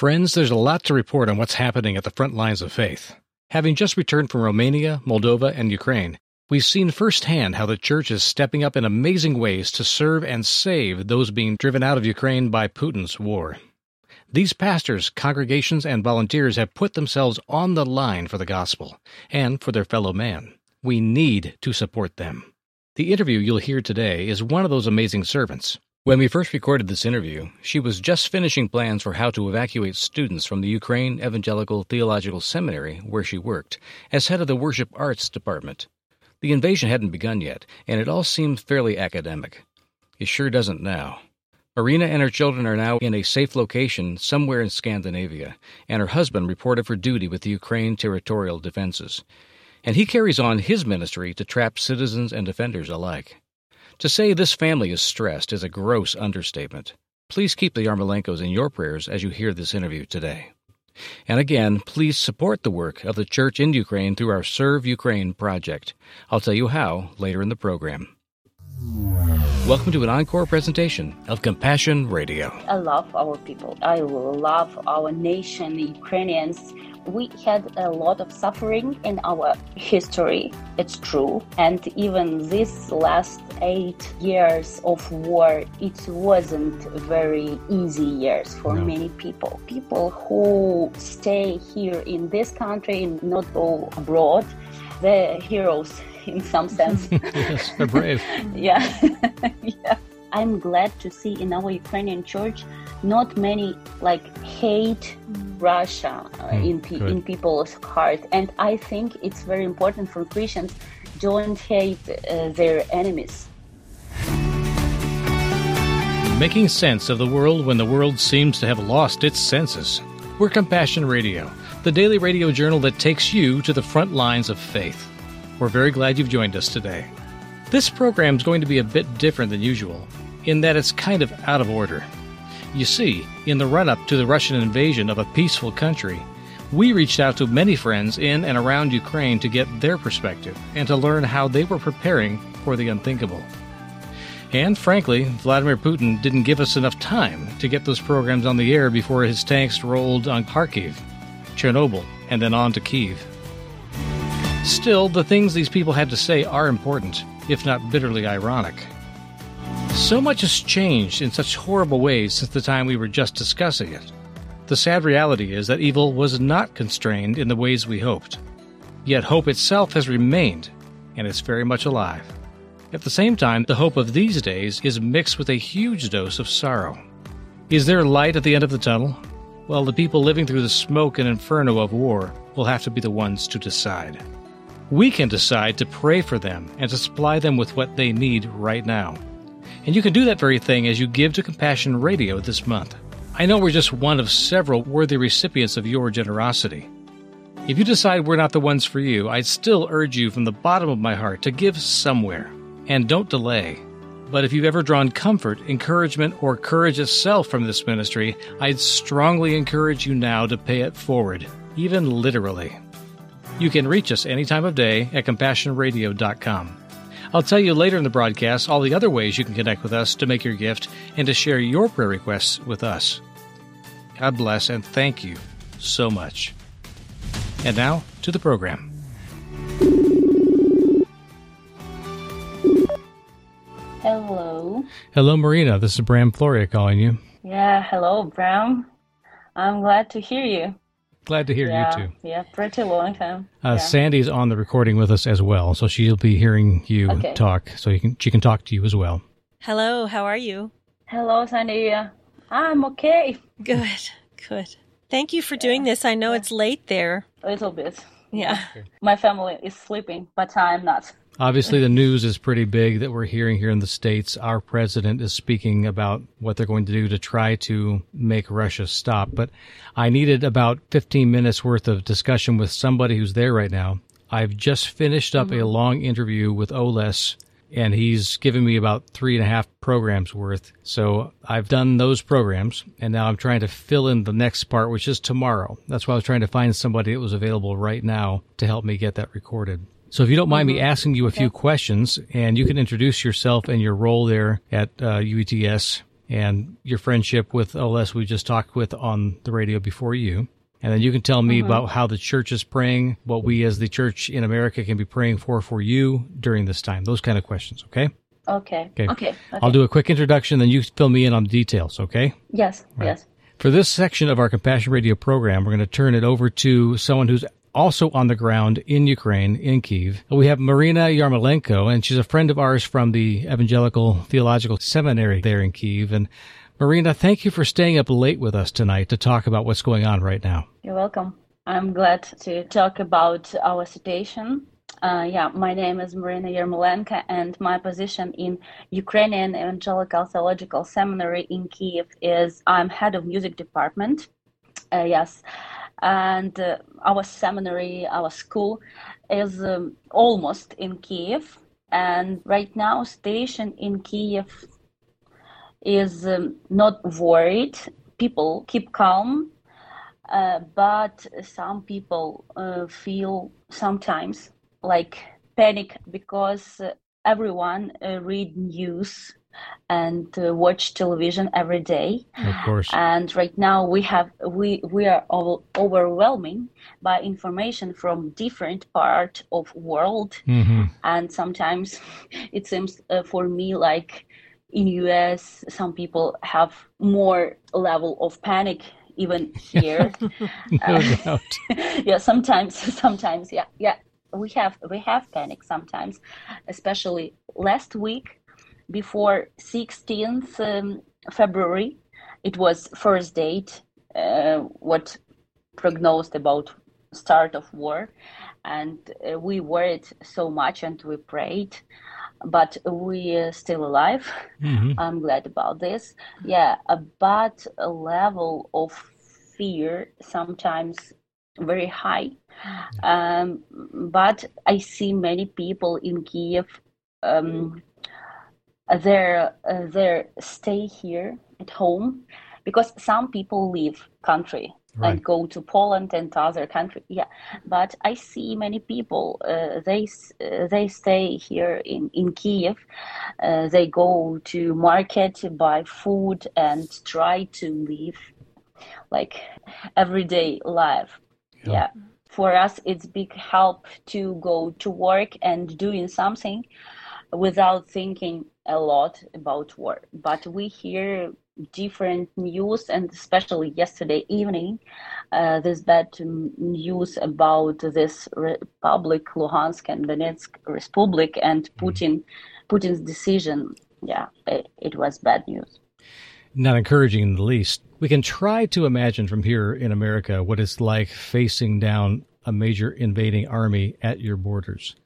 Friends, there's a lot to report on what's happening at the front lines of faith. Having just returned from Romania, Moldova, and Ukraine, we've seen firsthand how the Church is stepping up in amazing ways to serve and save those being driven out of Ukraine by Putin's war. These pastors, congregations, and volunteers have put themselves on the line for the gospel and for their fellow man. We need to support them. The interview you'll hear today is one of those amazing servants. When we first recorded this interview, she was just finishing plans for how to evacuate students from the Ukraine Evangelical Theological Seminary, where she worked, as head of the Worship Arts Department. The invasion hadn't begun yet, and it all seemed fairly academic. It sure doesn't now. Marina and her children are now in a safe location somewhere in Scandinavia, and her husband reported for duty with the Ukraine territorial defenses. And he carries on his ministry to trap citizens and defenders alike. To say this family is stressed is a gross understatement. Please keep the Yarmolenkos in your prayers as you hear this interview today. And again, please support the work of the Church in Ukraine through our Serve Ukraine project. I'll tell you how later in the program. Welcome to an encore presentation of Compassion Radio. I love our people. I love our nation, the Ukrainians. We had a lot of suffering in our history, it's true. And even this last 8 years of war, it wasn't very easy years for many people. People who stay here in this country and not go abroad, they're heroes in some sense. Yes, they're brave. Yeah. I'm glad to see in our Ukrainian church not many hate Russia in people's heart, and I think it's very important for Christians don't hate their enemies. Making sense of the world when the world seems to have lost its senses. We're Compassion Radio, the daily radio journal that takes you to the front lines of faith. We're very glad you've joined us today. This program is going to be a bit different than usual, in that it's kind of out of order. You see, in the run-up to the Russian invasion of a peaceful country, we reached out to many friends in and around Ukraine to get their perspective and to learn how they were preparing for the unthinkable. And frankly, Vladimir Putin didn't give us enough time to get those programs on the air before his tanks rolled on Kharkiv, Chernobyl, and then on to Kyiv. Still, the things these people had to say are important, if not bitterly ironic. So much has changed in such horrible ways since the time we were just discussing it. The sad reality is that evil was not constrained in the ways we hoped. Yet hope itself has remained, and it's very much alive. At the same time, the hope of these days is mixed with a huge dose of sorrow. Is there light at the end of the tunnel? Well, the people living through the smoke and inferno of war will have to be the ones to decide. We can decide to pray for them and to supply them with what they need right now. And you can do that very thing as you give to Compassion Radio this month. I know we're just one of several worthy recipients of your generosity. If you decide we're not the ones for you, I'd still urge you from the bottom of my heart to give somewhere. And don't delay. But if you've ever drawn comfort, encouragement, or courage itself from this ministry, I'd strongly encourage you now to pay it forward, even literally. You can reach us any time of day at CompassionRadio.com. I'll tell you later in the broadcast all the other ways you can connect with us to make your gift and to share your prayer requests with us. God bless and thank you so much. And now to the program. Hello. Hello, Marina. This is Bram Floria calling you. Yeah, hello, Bram. I'm glad to hear you. Glad to hear you too. Yeah, pretty long time. Sandy's on the recording with us as well, so she'll be hearing you talk, so she can talk to you as well. Hello, how are you? Hello, Sandy. I'm okay. Good. Thank you for doing this. I know it's late there. A little bit. Yeah. Okay. My family is sleeping, but I'm not. Obviously, the news is pretty big that we're hearing here in the States. Our president is speaking about what they're going to do to try to make Russia stop. But I needed about 15 minutes worth of discussion with somebody who's there right now. I've just finished up a long interview with Oles, and he's given me about 3.5 programs worth. So I've done those programs, and now I'm trying to fill in the next part, which is tomorrow. That's why I was trying to find somebody that was available right now to help me get that recorded. So if you don't mind me asking you a few questions, and you can introduce yourself and your role there at UETS, and your friendship with LS we just talked with on the radio before you. And then you can tell me about how the church is praying, what we as the church in America can be praying for you during this time. Those kind of questions, okay? Okay. I'll do a quick introduction, then you fill me in on the details, okay? Yes. For this section of our Compassion Radio program, we're going to turn it over to someone who's also on the ground in Ukraine, in Kyiv. We have Marina Yarmolenko, and she's a friend of ours from the Evangelical Theological Seminary there in Kyiv. And Marina, thank you for staying up late with us tonight to talk about what's going on right now. You're welcome. I'm glad to talk about our situation. My name is Marina Yarmolenko, and my position in Ukrainian Evangelical Theological Seminary in Kyiv is I'm head of music department. And our seminary, our school is almost in Kyiv, and right now station in Kyiv is not worried. People keep calm, but some people feel sometimes like panic because everyone read news and watch television every day. Of course. And right now we are all overwhelming by information from different part of world. Mm-hmm. And sometimes it seems for me like in US some people have more level of panic even here. No doubt. Sometimes. We have panic sometimes, especially last week before 16th February. It was first date, what prognosed about start of war. And we worried so much and we prayed, but we are still alive. Mm-hmm. I'm glad about this. Yeah, but a level of fear sometimes very high, but I see many people in Kyiv. They stay here at home because some people leave country and go to Poland and other country. Yeah, but I see many people. They stay here in Kyiv. They go to market, buy food, and try to live like everyday life. Yeah. For us, it's big help to go to work and doing something without thinking a lot about work. But we hear different news, and especially yesterday evening, this bad news about this republic, Luhansk and Donetsk Republic, and Putin's decision. Yeah, it was bad news. Not encouraging in the least. We can try to imagine from here in America what it's like facing down a major invading army at your borders.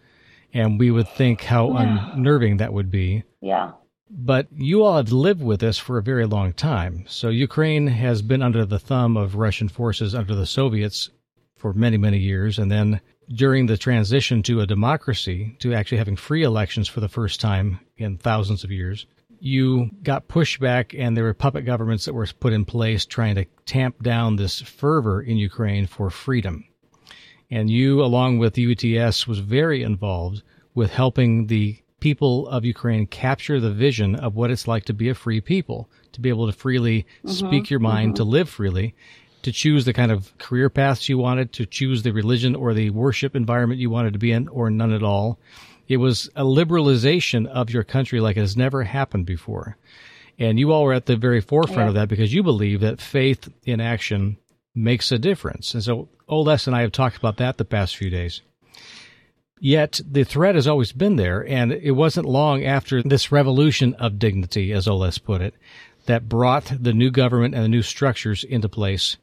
And we would think how unnerving that would be. Yeah. But you all have lived with this for a very long time. So Ukraine has been under the thumb of Russian forces under the Soviets for many, many years. And then during the transition to a democracy, to actually having free elections for the first time in thousands of years, you got pushback, and there were puppet governments that were put in place trying to tamp down this fervor in Ukraine for freedom. And you, along with UTS, was very involved with helping the people of Ukraine capture the vision of what it's like to be a free people, to be able to freely speak your mind, to live freely, to choose the kind of career paths you wanted, to choose the religion or the worship environment you wanted to be in, or none at all. It was a liberalization of your country like it has never happened before. And you all were at the very forefront of that because you believe that faith in action makes a difference. And so Oles and I have talked about that the past few days. Yet the threat has always been there, and it wasn't long after this revolution of dignity, as Oles put it, that brought the new government and the new structures into place.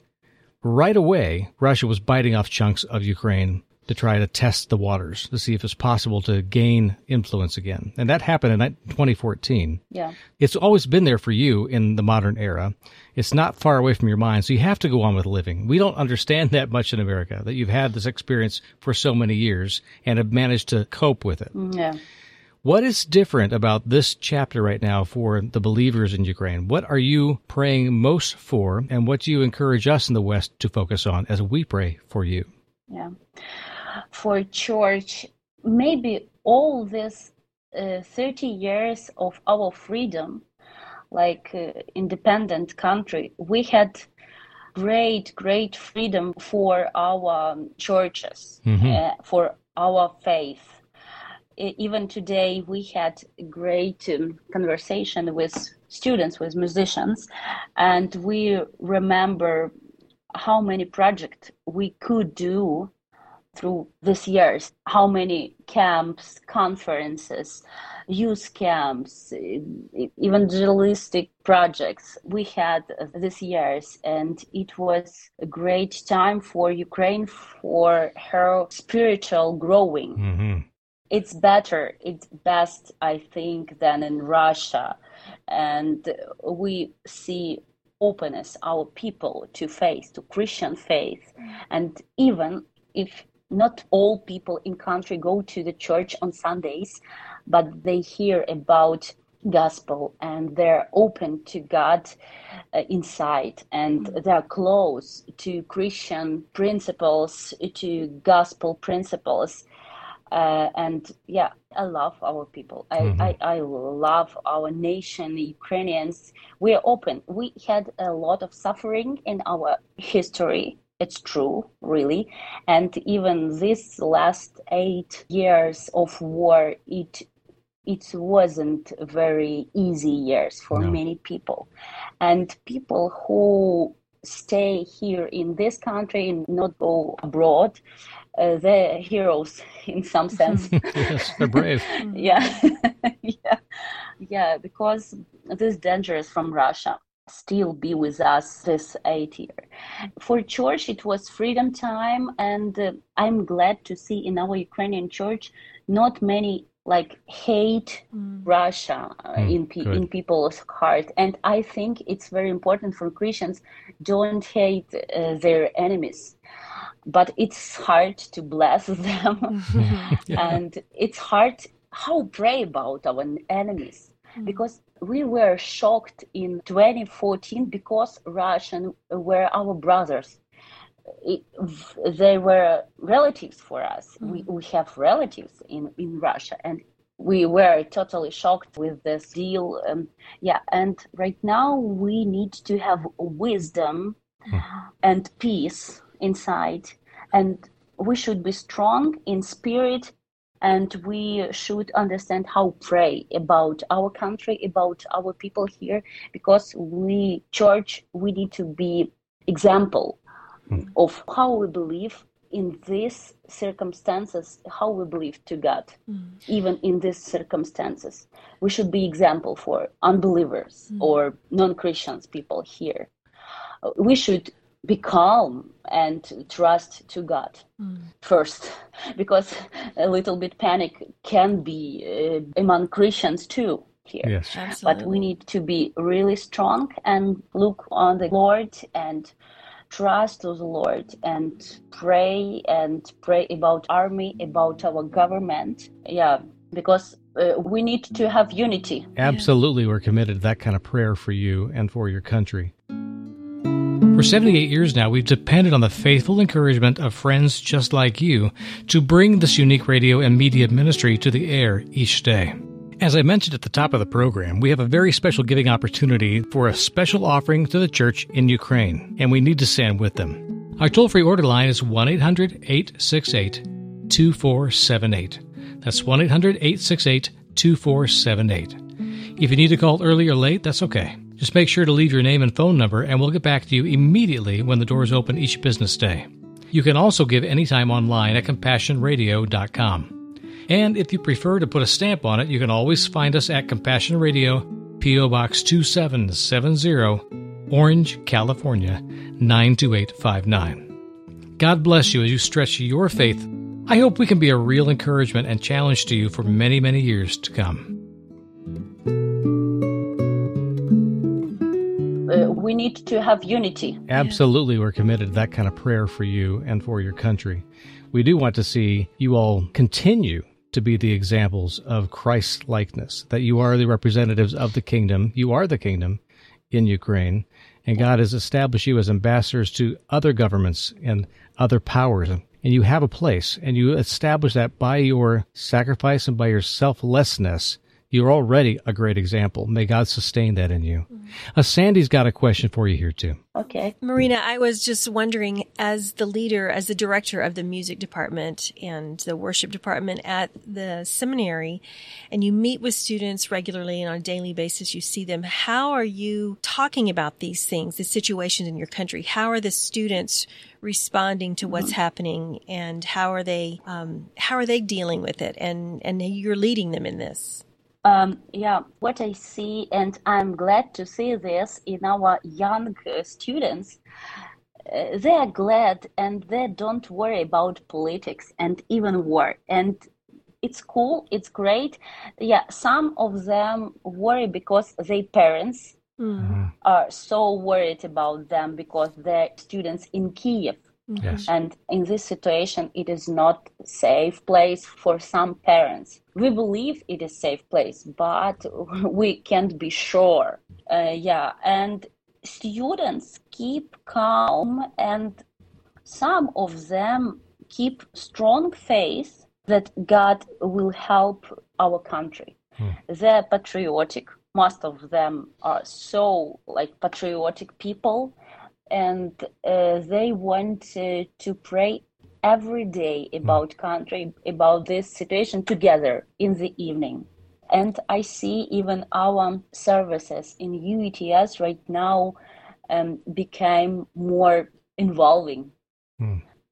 Right away, Russia was biting off chunks of Ukraine to try to test the waters, to see if it's possible to gain influence again. And that happened in 2014. Yeah. It's always been there for you in the modern era. It's not far away from your mind, so you have to go on with living. We don't understand that much in America, that you've had this experience for so many years and have managed to cope with it. Yeah. What is different about this chapter right now for the believers in Ukraine? What are you praying most for, and what do you encourage us in the West to focus on as we pray for you? Yeah. For church, maybe all this 30 years of our freedom like independent country, we had great freedom for our churches, for our faith. Even today, we had a great conversation with students, with musicians, and we remember how many projects we could do through these years, how many camps, conferences, youth camps, evangelistic projects we had these years. And it was a great time for Ukraine, for her spiritual growing. It's better, it's best, I think, than in Russia. And we see openness, our people, to faith, to Christian faith. And even if not all people in country go to the church on Sundays, but they hear about gospel and they're open to God inside, and they're close to Christian principles, to gospel principles. And yeah, I love our people. I love our nation, the Ukrainians. We are open. We had a lot of suffering in our history. It's true, really. And even this last 8 years of war, it wasn't very easy years for many people. And people who stay here in this country and not go abroad, they're heroes in some sense. Yes, they're brave. Because this danger is from Russia still be with us this 8 years. For church, it was freedom time, and I'm glad to see in our Ukrainian church not many like hate Russia in people's heart. And I think it's very important for Christians, don't hate their enemies. But it's hard to bless them. And it's hard how pray about our enemies, because we were shocked in 2014 because Russians were our brothers. They were relatives for us. We have relatives in Russia, and we were totally shocked with this deal. And right now we need to have wisdom and peace inside, and we should be strong in spirit, and we should understand how pray about our country, about our people here, because we church, we need to be example of how we believe in these circumstances, how we believe to God, even in these circumstances. We should be example for unbelievers or non-Christians people here. We should be calm and trust to God first, because a little bit panic can be among Christians too here. Yes. Absolutely. But we need to be really strong and look on the Lord and trust to the Lord and pray about army, about our government. Yeah, because we need to have unity. Absolutely. We're committed to that kind of prayer for you and for your country. For 78 years now, we've depended on the faithful encouragement of friends just like you to bring this unique radio and media ministry to the air each day. As I mentioned at the top of the program, we have a very special giving opportunity for a special offering to the church in Ukraine, and we need to stand with them. Our toll-free order line is 1-800-868-2478. That's 1-800-868-2478. If you need to call early or late, that's okay. Just make sure to leave your name and phone number, and we'll get back to you immediately when the doors open each business day. You can also give anytime online at CompassionRadio.com. And if you prefer to put a stamp on it, you can always find us at Compassion Radio, P.O. Box 2770, Orange, California, 92859. God bless you as you stretch your faith. I hope we can be a real encouragement and challenge to you for many, many years to come. We need to have unity. Absolutely. We're committed to that kind of prayer for you and for your country. We do want to see you all continue to be the examples of Christ-likeness, that you are the representatives of the kingdom. You are the kingdom in Ukraine, and God has established you as ambassadors to other governments and other powers, and you have a place, and you establish that by your sacrifice and by your selflessness, You're already a great example. May God sustain that in you. Mm-hmm. Sandy's got a question for you here, too. Okay. Marina, I was just wondering, as the leader, as the director of the music department and the worship department at the seminary, and you meet with students regularly and on a daily basis, you see them. How are you talking about these things, the situations in your country? How are the students responding to what's happening, and how are they dealing with it? And you're leading them in this. What I see, and I'm glad to see this in our young students, they are glad and they don't worry about politics and even war. And it's cool, it's great. Yeah, some of them worry because their parents are so worried about them because they're students in Kyiv. Yes. And in this situation, it is not a safe place for some parents. We believe it is a safe place, but we can't be sure. And students keep calm, and some of them keep strong faith that God will help our country. They're patriotic. Most of them are so patriotic people. And they want to pray every day about country, about this situation together in the evening. And I see even our services in UETS right now became more involving.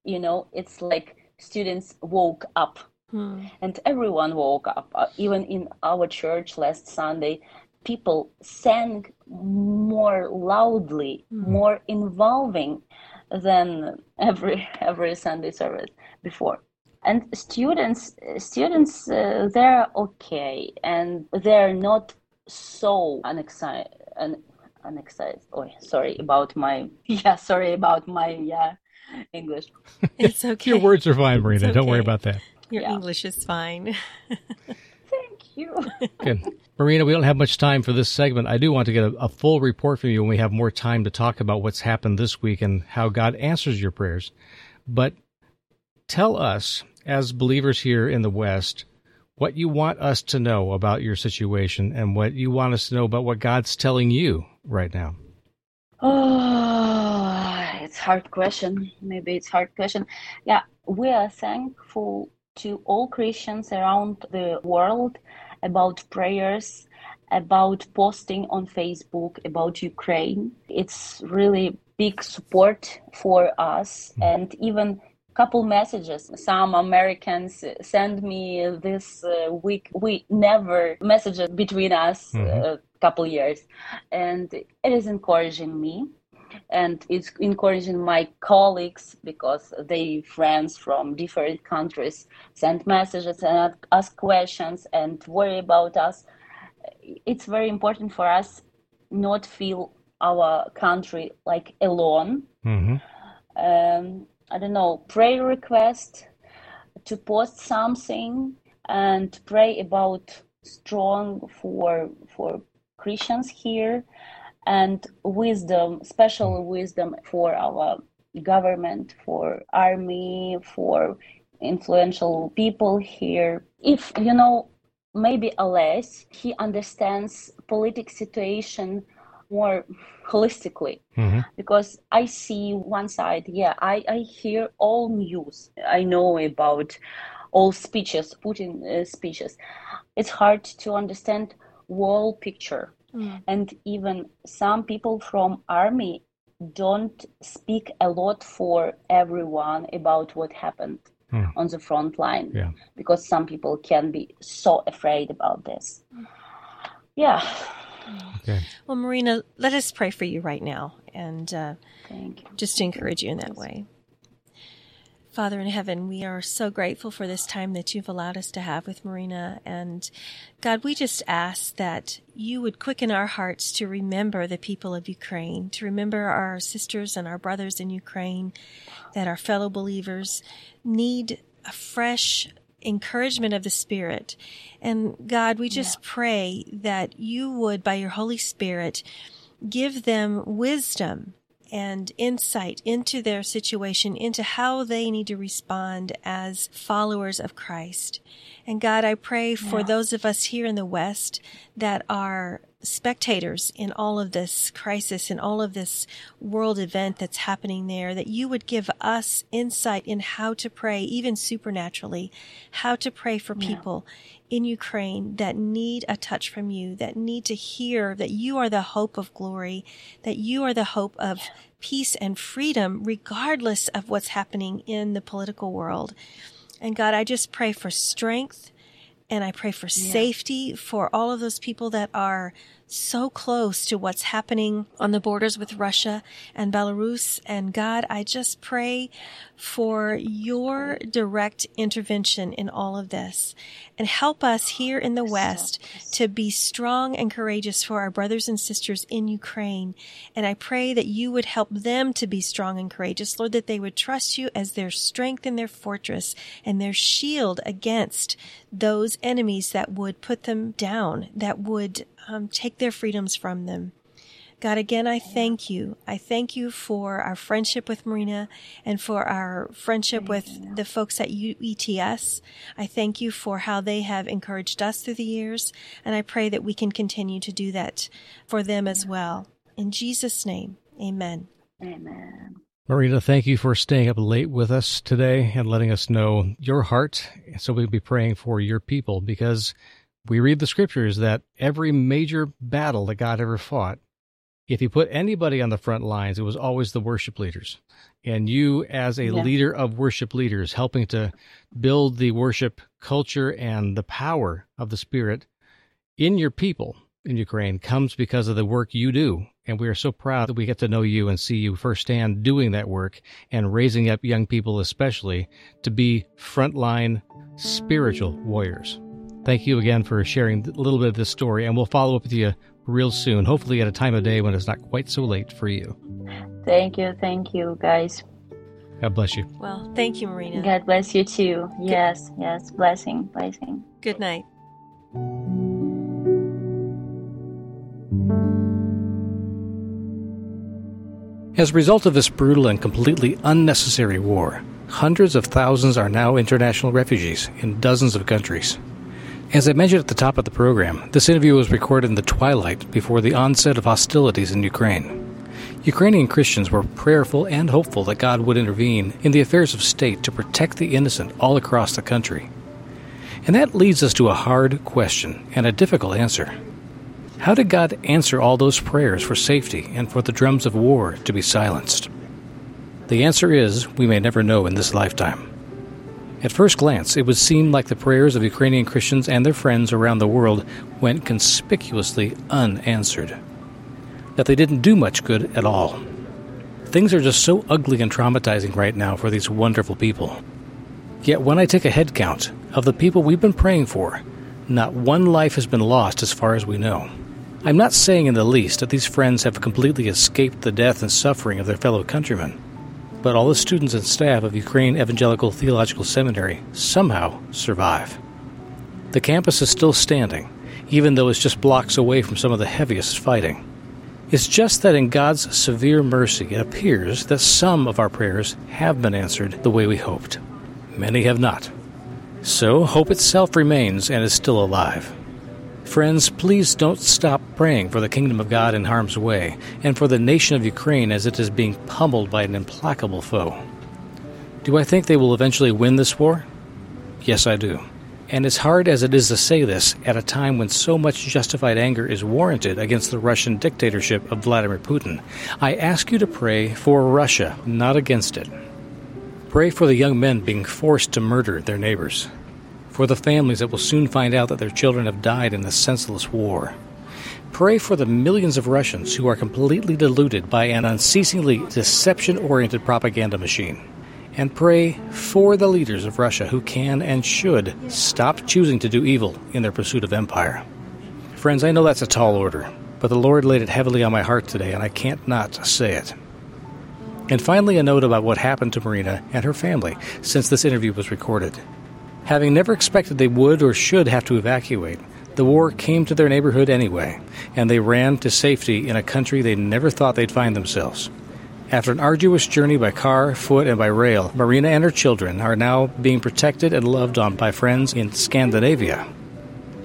You know, it's like students woke up and everyone woke up. Even in our church last Sunday, people sang more loudly, more involving than every Sunday service before. And students, they're okay, and they're not so unexcited. Oh, sorry about my English. It's okay. Your words are fine, Marina. Okay. Don't worry about that. Your English is fine. Thank you. Good. Marina, we don't have much time for this segment. I do want to get a full report from you when we have more time to talk about what's happened this week and how God answers your prayers. But tell us, as believers here in the West, what you want us to know about your situation and what you want us to know about what God's telling you right now. Oh, it's a hard question. Yeah, we are thankful to all Christians around the world about prayers, about posting on Facebook about Ukraine. It's really big support for us, and even couple messages some Americans send me this week. We never messaged between us a couple years, and it is encouraging me. And it's encouraging my colleagues, because they friends from different countries send messages and ask questions and worry about us. It's very important for us not feel our country alone. I don't know, prayer request to post something and pray about strong for Christians here. And wisdom, special wisdom for our government, for army, for influential people here. If, maybe Ales, he understands political situation more holistically. Because I see one side, I hear all news. I know about all speeches, Putin speeches. It's hard to understand whole picture. And even some people from army don't speak a lot for everyone about what happened on the front line, because some people can be so afraid about this. Okay. Well, Marina, let us pray for you right now, and thank you. Just to encourage you in that way. Father in heaven, we are so grateful for this time that you've allowed us to have with Marina. And God, we just ask that you would quicken our hearts to remember the people of Ukraine, to remember our sisters and our brothers in Ukraine, that our fellow believers need a fresh encouragement of the Spirit. And God, we just pray that you would, by your Holy Spirit, give them wisdom and insight into their situation, into how they need to respond as followers of Christ. And God, I pray for those of us here in the West that are spectators in all of this crisis, in all of this world event that's happening there, that you would give us insight in how to pray, even supernaturally, how to pray for people in Ukraine that need a touch from you, that need to hear that you are the hope of glory, that you are the hope of peace and freedom, regardless of what's happening in the political world. And God, I just pray for strength. And I pray for safety for all of those people that are so close to what's happening on the borders with Russia and Belarus. And God, I just pray for your direct intervention in all of this. And help us here in the West to be strong and courageous for our brothers and sisters in Ukraine. And I pray that you would help them to be strong and courageous, Lord, that they would trust you as their strength and their fortress and their shield against those enemies that would put them down, that would take their freedoms from them. God, again, I thank you. I thank you for our friendship with Marina and for our friendship with the folks at UETS. I thank you for how they have encouraged us through the years, and I pray that we can continue to do that for them as well. In Jesus' name, amen. Amen. Marina, thank you for staying up late with us today and letting us know your heart, so we'll be praying for your people, because we read the scriptures that every major battle that God ever fought, if he put anybody on the front lines, it was always the worship leaders. And you, as a leader of worship leaders, helping to build the worship culture and the power of the Spirit in your people in Ukraine, comes because of the work you do. And we are so proud that we get to know you and see you firsthand doing that work and raising up young people, especially, to be frontline spiritual warriors. Thank you again for sharing a little bit of this story, and we'll follow up with you real soon, hopefully at a time of day when it's not quite so late for you. Thank you, guys. God bless you. Well, thank you, Marina. God bless you too. Yes, blessing. Good night. As a result of this brutal and completely unnecessary war, hundreds of thousands are now international refugees in dozens of countries. As I mentioned at the top of the program, this interview was recorded in the twilight before the onset of hostilities in Ukraine. Ukrainian Christians were prayerful and hopeful that God would intervene in the affairs of state to protect the innocent all across the country. And that leads us to a hard question and a difficult answer. How did God answer all those prayers for safety and for the drums of war to be silenced? The answer is, we may never know in this lifetime. At first glance, it would seem like the prayers of Ukrainian Christians and their friends around the world went conspicuously unanswered, that they didn't do much good at all. Things are just so ugly and traumatizing right now for these wonderful people. Yet when I take a head count of the people we've been praying for, not one life has been lost as far as we know. I'm not saying in the least that these friends have completely escaped the death and suffering of their fellow countrymen. But all the students and staff of Ukraine Evangelical Theological Seminary somehow survive. The campus is still standing, even though it's just blocks away from some of the heaviest fighting. It's just that in God's severe mercy, it appears that some of our prayers have been answered the way we hoped. Many have not. So hope itself remains and is still alive. Friends, please don't stop praying for the kingdom of God in harm's way and for the nation of Ukraine as it is being pummeled by an implacable foe. Do I think they will eventually win this war? Yes, I do. And as hard as it is to say this at a time when so much justified anger is warranted against the Russian dictatorship of Vladimir Putin, I ask you to pray for Russia, not against it. Pray for the young men being forced to murder their neighbors, for the families that will soon find out that their children have died in this senseless war. Pray for the millions of Russians who are completely deluded by an unceasingly deception-oriented propaganda machine. And pray for the leaders of Russia who can and should stop choosing to do evil in their pursuit of empire. Friends, I know that's a tall order, but the Lord laid it heavily on my heart today, and I can't not say it. And finally, a note about what happened to Marina and her family since this interview was recorded. Having never expected they would or should have to evacuate, the war came to their neighborhood anyway, and they ran to safety in a country they never thought they'd find themselves. After an arduous journey by car, foot, and by rail, Marina and her children are now being protected and loved on by friends in Scandinavia.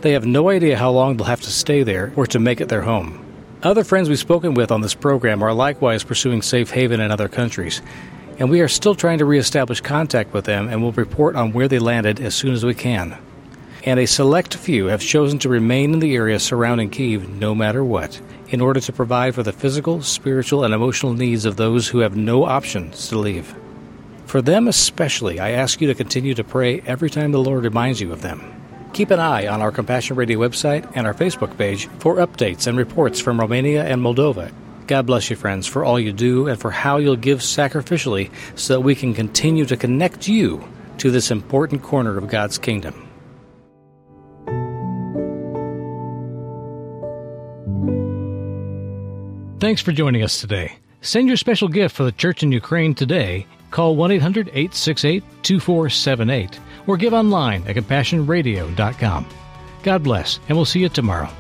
They have no idea how long they'll have to stay there or to make it their home. Other friends we've spoken with on this program are likewise pursuing safe haven in other countries, and we are still trying to reestablish contact with them and will report on where they landed as soon as we can. And a select few have chosen to remain in the area surrounding Kyiv no matter what, in order to provide for the physical, spiritual, and emotional needs of those who have no options to leave. For them especially, I ask you to continue to pray every time the Lord reminds you of them. Keep an eye on our Compassion Radio website and our Facebook page for updates and reports from Romania and Moldova. God bless you, friends, for all you do and for how you'll give sacrificially so that we can continue to connect you to this important corner of God's kingdom. Thanks for joining us today. Send your special gift for the church in Ukraine today. Call 1-800-868-2478 or give online at CompassionRadio.com. God bless, and we'll see you tomorrow.